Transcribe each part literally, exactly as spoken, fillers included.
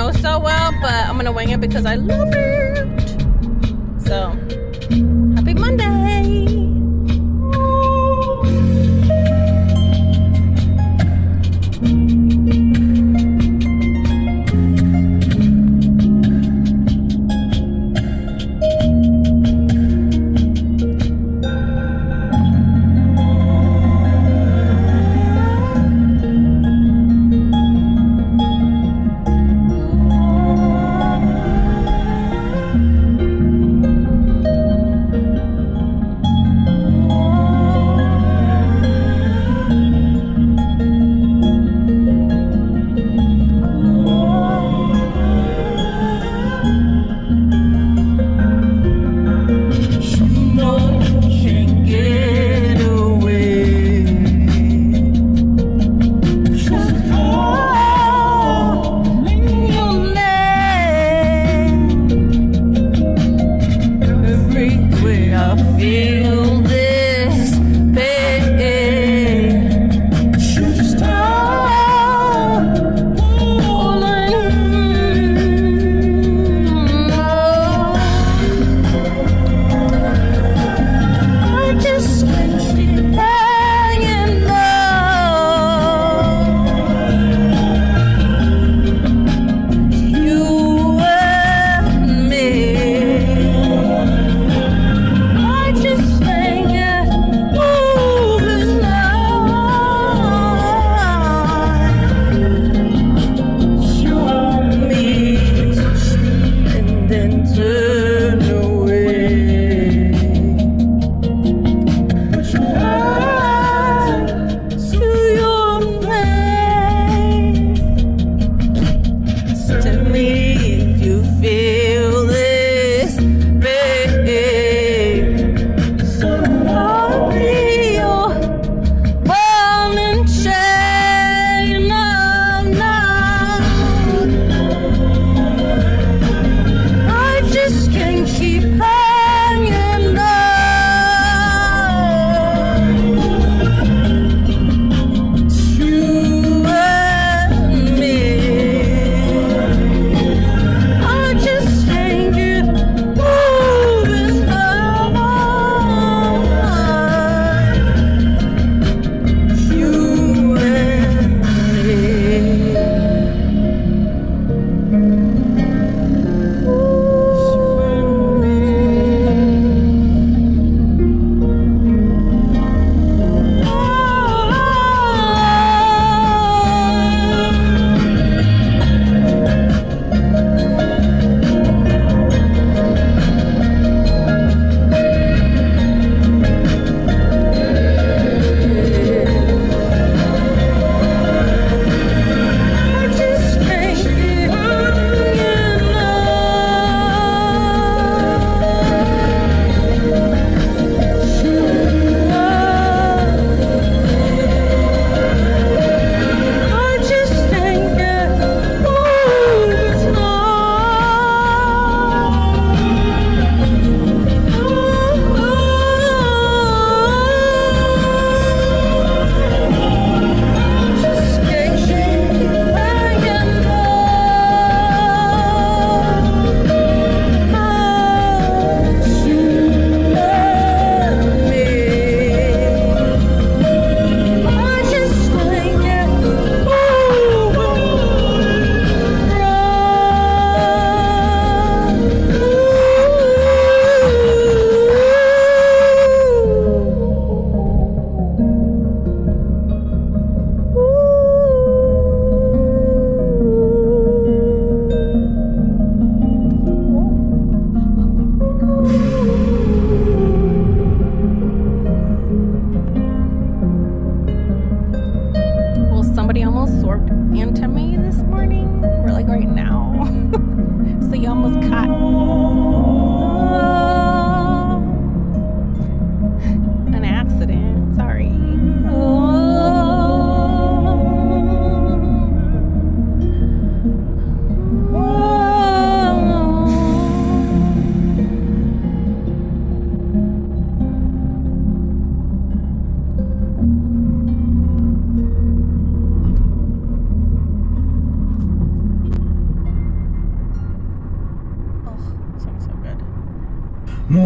know so well, but I'm gonna wing it because I love it. So, happy Monday.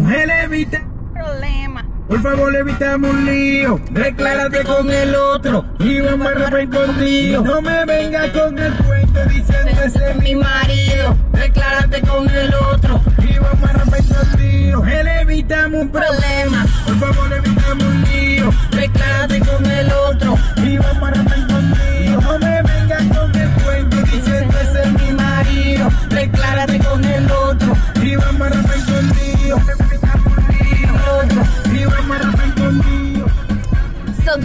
mujer evita problemas. Por favor, evitamos un lío. Declárate con el otro y vamos a romper contigo. No me vengas con el cuento diciendo ese es mi marido. Declárate con el otro y vamos a romper contigo. Él evitamos un problema. Por favor, evitamos un lío. Declárate con el otro y vamos a romper contigo. No me vengas con el cuento diciendo ese es mi marido. Declárate con el otro y vamos a romper contigo. So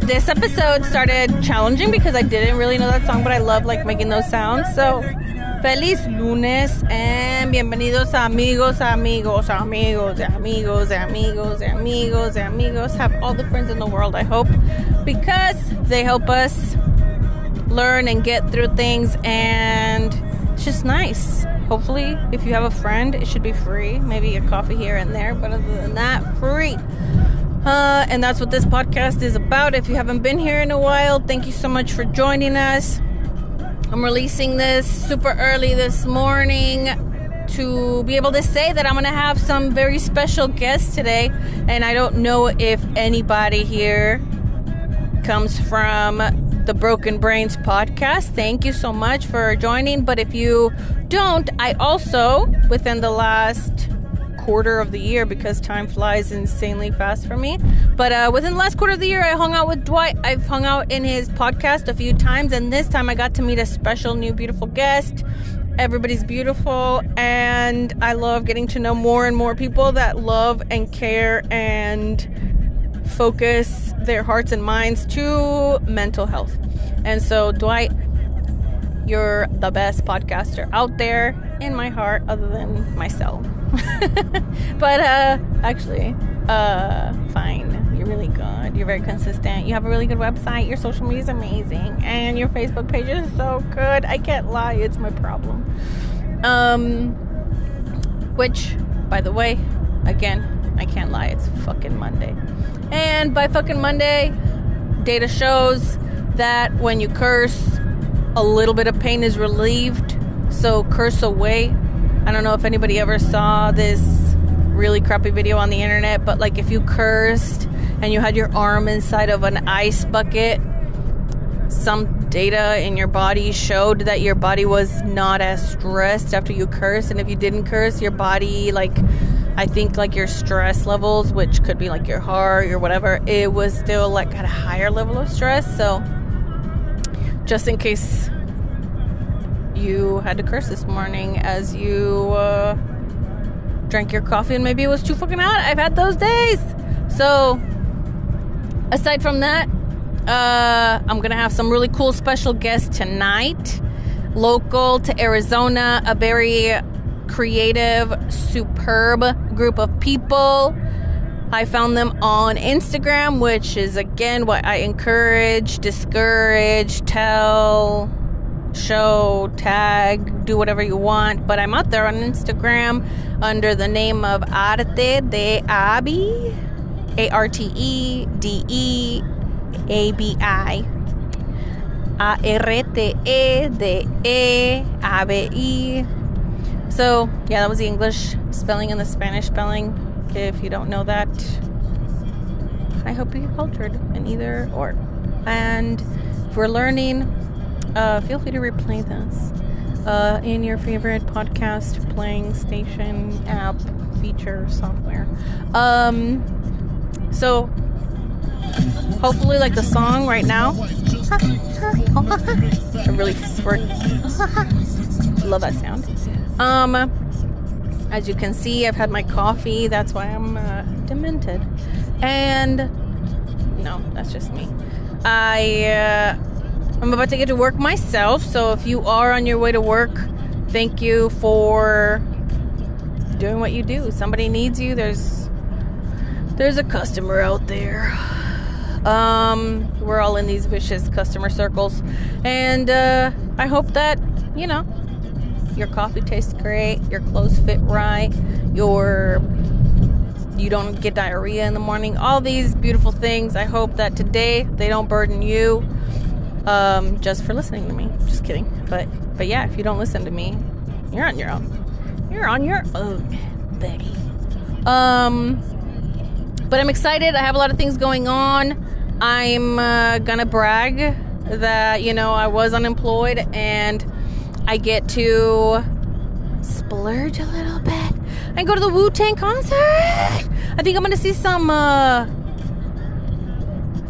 this episode started challenging because I didn't really know that song, but I love like making those sounds. So feliz lunes and bienvenidos amigos, amigos, amigos, amigos, amigos, amigos, amigos. Have all the friends in the world, I hope, because they help us learn and get through things, and it's just nice. Hopefully, if you have a friend, it should be free. Maybe a coffee here and there, but other than that, free. Uh, and that's what this podcast is about. If you haven't been here in a while, thank you so much for joining us. I'm releasing this super early this morning to be able to say that I'm going to have some very special guests today. And I don't know if anybody here comes from the Broken Brains podcast. Thank you so much for joining. But if you don't, I also, within the last quarter of the year, because time flies insanely fast for me, but uh within the last quarter of the year I hung out with Dwight. I've hung out in his podcast a few times, and this time I got to meet a special new beautiful guest. Everybody's beautiful, and I love getting to know more and more people that love and care and focus their hearts and minds to mental health. And so Dwight, you're the best podcaster out there in my heart, other than myself. But uh actually uh fine, you're really good, you're very consistent, you have a really good website, your social media is amazing, and your Facebook page is so good. I can't lie, it's my problem. Um which, by the way, again, I can't lie, it's fucking Monday, and by fucking Monday, data shows that when you curse, a little bit of pain is relieved. So curse away. I don't know if anybody ever saw this really crappy video on the internet, but like if you cursed and you had your arm inside of an ice bucket, some data in your body showed that your body was not as stressed after you cursed. And if you didn't curse, your body, like I think like your stress levels, which could be like your heart or whatever, it was still like at a higher level of stress. So just in case you had to curse this morning as you uh, drank your coffee and maybe it was too fucking hot. I've had those days. So aside from that, uh, I'm gonna have some really cool special guests tonight, local to Arizona, a very creative, superb group of people. I found them on Instagram, which is again what I encourage, discourage, tell, show, tag, do whatever you want, but I'm out there on Instagram under the name of Arte de Abi, A R T E D E A B I, A R T E D E A B I. So yeah, that was the English spelling and the Spanish spelling. If you don't know that, I hope you're cultured in either or, and if we're learning, Uh, feel free to replay this uh, in your favorite podcast playing station, app, feature, software. Um, so hopefully like the song right now. I really love that sound. Um, as you can see, I've had my coffee. That's why I'm uh, demented. And no, that's just me. I... Uh, I'm about to get to work myself, so if you are on your way to work, thank you for doing what you do. Somebody needs you. There's there's a customer out there. Um, we're all in these vicious customer circles, and uh, I hope that, you know, your coffee tastes great, your clothes fit right, your you don't get diarrhea in the morning. All these beautiful things. I hope that today they don't burden you. Um, just for listening to me. Just kidding. But but yeah, if you don't listen to me, you're on your own. You're on your own, buddy. Um, but I'm excited. I have a lot of things going on. I'm uh, gonna brag that, you know, I was unemployed and I get to splurge a little bit and go to the Wu-Tang concert. I think I'm gonna see some uh,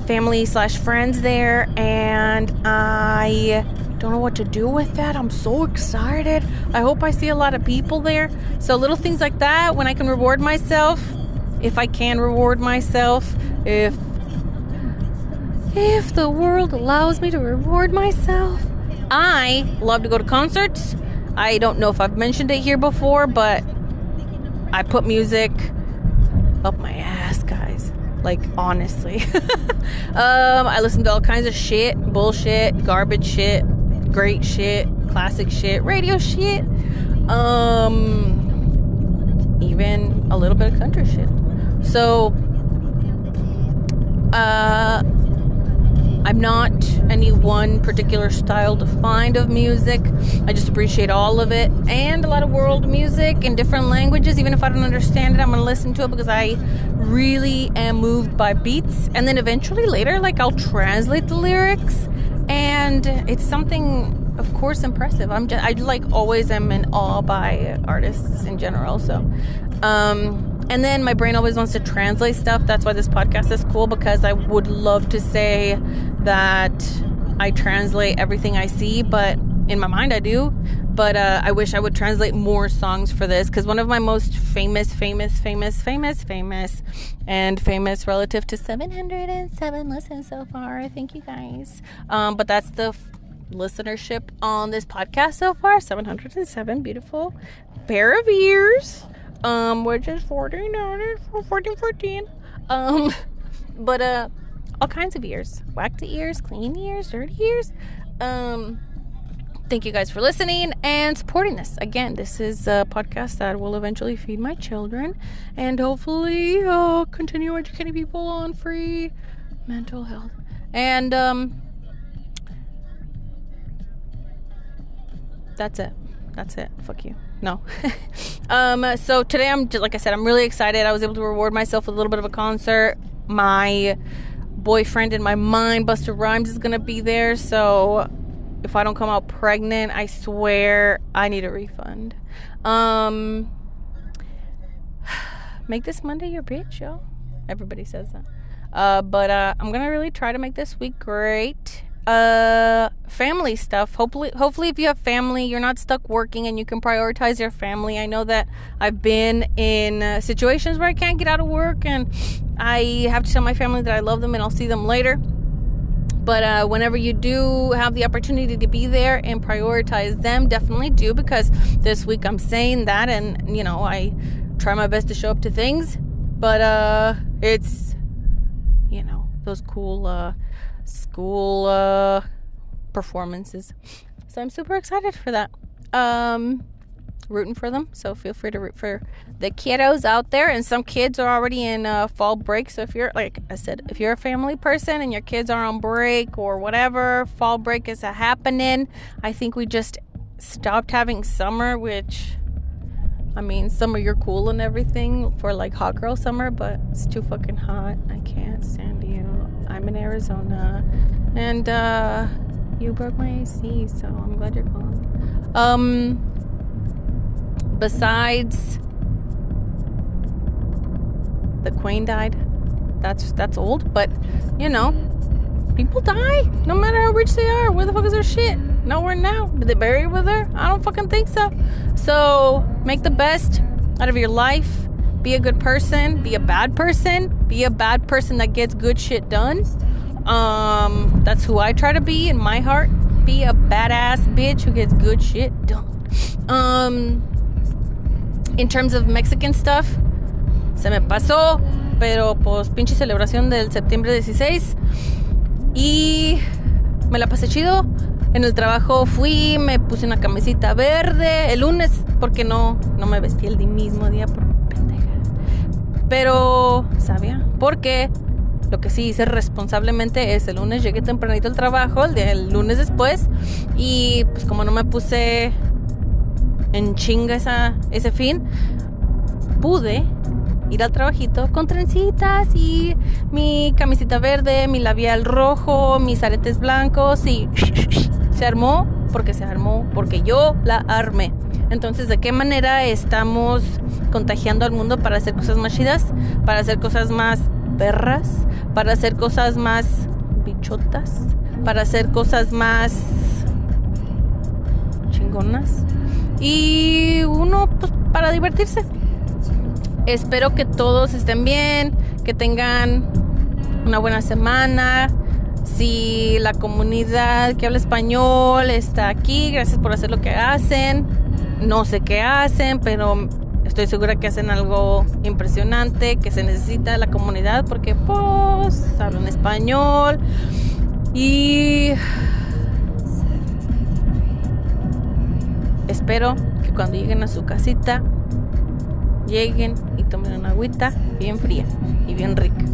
family slash friends there, and I don't know what to do with that. I'm so excited. I hope I see a lot of people there. So little things like that, when I can reward myself, if I can reward myself, if if the world allows me to reward myself. I love to go to concerts. I don't know if I've mentioned it here before, but I put music up my ass, guys. Like, honestly. um, I listen to all kinds of shit. Bullshit, garbage shit, great shit, classic shit, radio shit. Um, even a little bit of country shit. So, uh... I'm not any one particular style defined of music. I just appreciate all of it, and a lot of world music in different languages. Even if I don't understand it, I'm gonna listen to it because I really am moved by beats. And then eventually later, like, I'll translate the lyrics, and it's something, of course, impressive. I'm just, I like always am in awe by artists in general. So, um, and then my brain always wants to translate stuff. That's why this podcast is cool, because I would love to say that I translate everything I see, but in my mind I do. But uh, I wish I would translate more songs for this, because one of my most famous, famous, famous, famous, famous, and famous relative to seven hundred seven listens so far. Thank you, guys. Um, but that's the f- listenership on this podcast so far. seven hundred seven beautiful pair of ears. Um, which is fourteen, fourteen, fourteen, um, but, uh, all kinds of ears, waxed ears, clean ears, dirty ears. Um, thank you guys for listening and supporting this. Again, this is a podcast that will eventually feed my children and hopefully, uh, continue educating people on free mental health. And, um, that's it. That's it. Fuck you. No. um, so today I'm just, like I said, I'm really excited. I was able to reward myself with a little bit of a concert. My boyfriend in my mind, Busta Rhymes, is going to be there. So if I don't come out pregnant, I swear I need a refund. Um, make this Monday your bitch, y'all. Everybody says that. Uh, but uh, I'm going to really try to make this week great. Uh, family stuff. Hopefully, hopefully, if you have family, you're not stuck working and you can prioritize your family. I know that I've been in uh, situations where I can't get out of work, and I have to tell my family that I love them and I'll see them later. But uh, whenever you do have the opportunity to be there and prioritize them, definitely do, because this week I'm saying that, and you know, I try my best to show up to things, but uh, it's, you know, those cool uh. school uh, performances. So I'm super excited for that. Um, rooting for them. So feel free to root for the kiddos out there. And some kids are already in uh, fall break. So if you're, like I said, if you're a family person and your kids are on break or whatever, fall break is a happening. I think we just stopped having summer, which, I mean, summer you're cool and everything for like hot girl summer, but it's too fucking hot. I can't stand you. I'm in Arizona, and uh, you broke my A C, so I'm glad you're calling. Um, besides, the Queen died. That's that's old, but you know, people die no matter how rich they are. Where the fuck is their shit? Nowhere now. Did they bury her with her? I don't fucking think so. So make the best out of your life. Be a good person. Be a bad person. Be a bad person that gets good shit done. Um, that's who I try to be in my heart. Be a badass bitch who gets good shit done. Um, in terms of Mexican stuff, se me pasó, pero pues pinche celebración del septiembre dieciséis. Y me la pasé chido. En el trabajo fui, me puse una camisita verde el lunes, porque no, no me vestí el mismo día por pendeja. Pero, ¿sabía? Porque lo que sí hice responsablemente es el lunes llegué tempranito al trabajo, el, día, el lunes después, y pues como no me puse en chinga esa, ese fin, pude ir al trabajito con trencitas y mi camisita verde, mi labial rojo, mis aretes blancos y se armó porque se armó, porque yo la armé. Entonces, ¿de qué manera estamos contagiando al mundo para hacer cosas más chidas, para hacer cosas más perras, para hacer cosas más bichotas, para hacer cosas más chingonas y uno pues, para divertirse? Espero que todos estén bien, que tengan una buena semana. Si la comunidad que habla español está aquí, gracias por hacer lo que hacen. No sé qué hacen, pero estoy segura que hacen algo impresionante, que se necesita la comunidad porque pues hablan español. Y espero que cuando lleguen a su casita, lleguen y tomen una agüita bien fría y bien rica.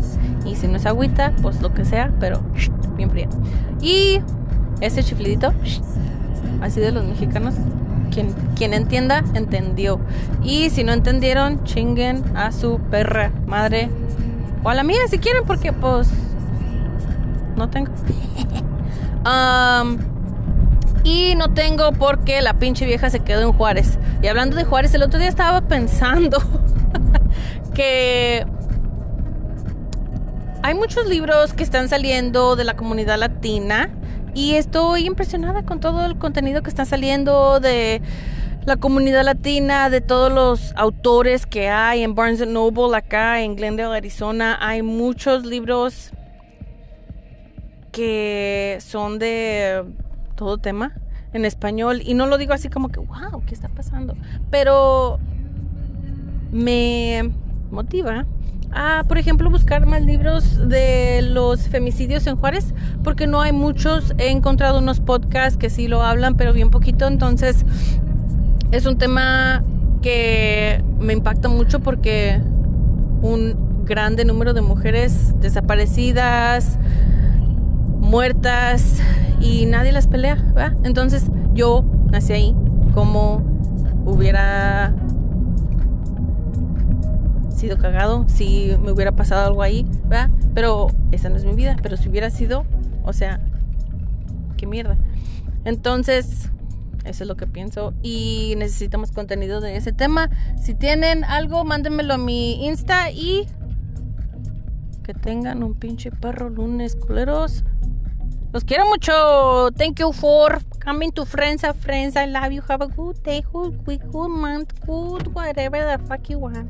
Y si no es agüita, pues lo que sea, pero bien fría. Y ese chiflidito, así de los mexicanos, quien, quien entienda, entendió. Y si no entendieron, chinguen a su perra madre o a la mía si quieren, porque pues no tengo. um, Y no tengo porque la pinche vieja se quedó en Juárez. Y hablando de Juárez, el otro día estaba pensando que hay muchos libros que están saliendo de la comunidad latina y estoy impresionada con todo el contenido que está saliendo de la comunidad latina, de todos los autores que hay en Barnes and Noble, acá en Glendale, Arizona. Hay muchos libros que son de todo tema en español y no lo digo así como que wow, ¿qué está pasando? Pero me motiva a, por ejemplo, buscar más libros de los femicidios en Juárez porque no hay muchos. He encontrado unos podcasts que sí lo hablan, pero bien poquito. Entonces es un tema que me impacta mucho porque un grande número de mujeres desaparecidas, muertas, y nadie las pelea, ¿verdad? Entonces yo nací ahí como hubiera sido cagado si me hubiera pasado algo ahí, ¿verdad? Pero esa no es mi vida, pero si hubiera sido, o sea, qué mierda. Entonces eso es lo que pienso y necesitamos contenido de ese tema. Si tienen algo, mándenmelo a mi Insta y que tengan un pinche perro lunes, culeros. Los quiero mucho. Thank you for coming to friends. A friends, I love you. Have a good day, good week, good month, good whatever the fuck you want.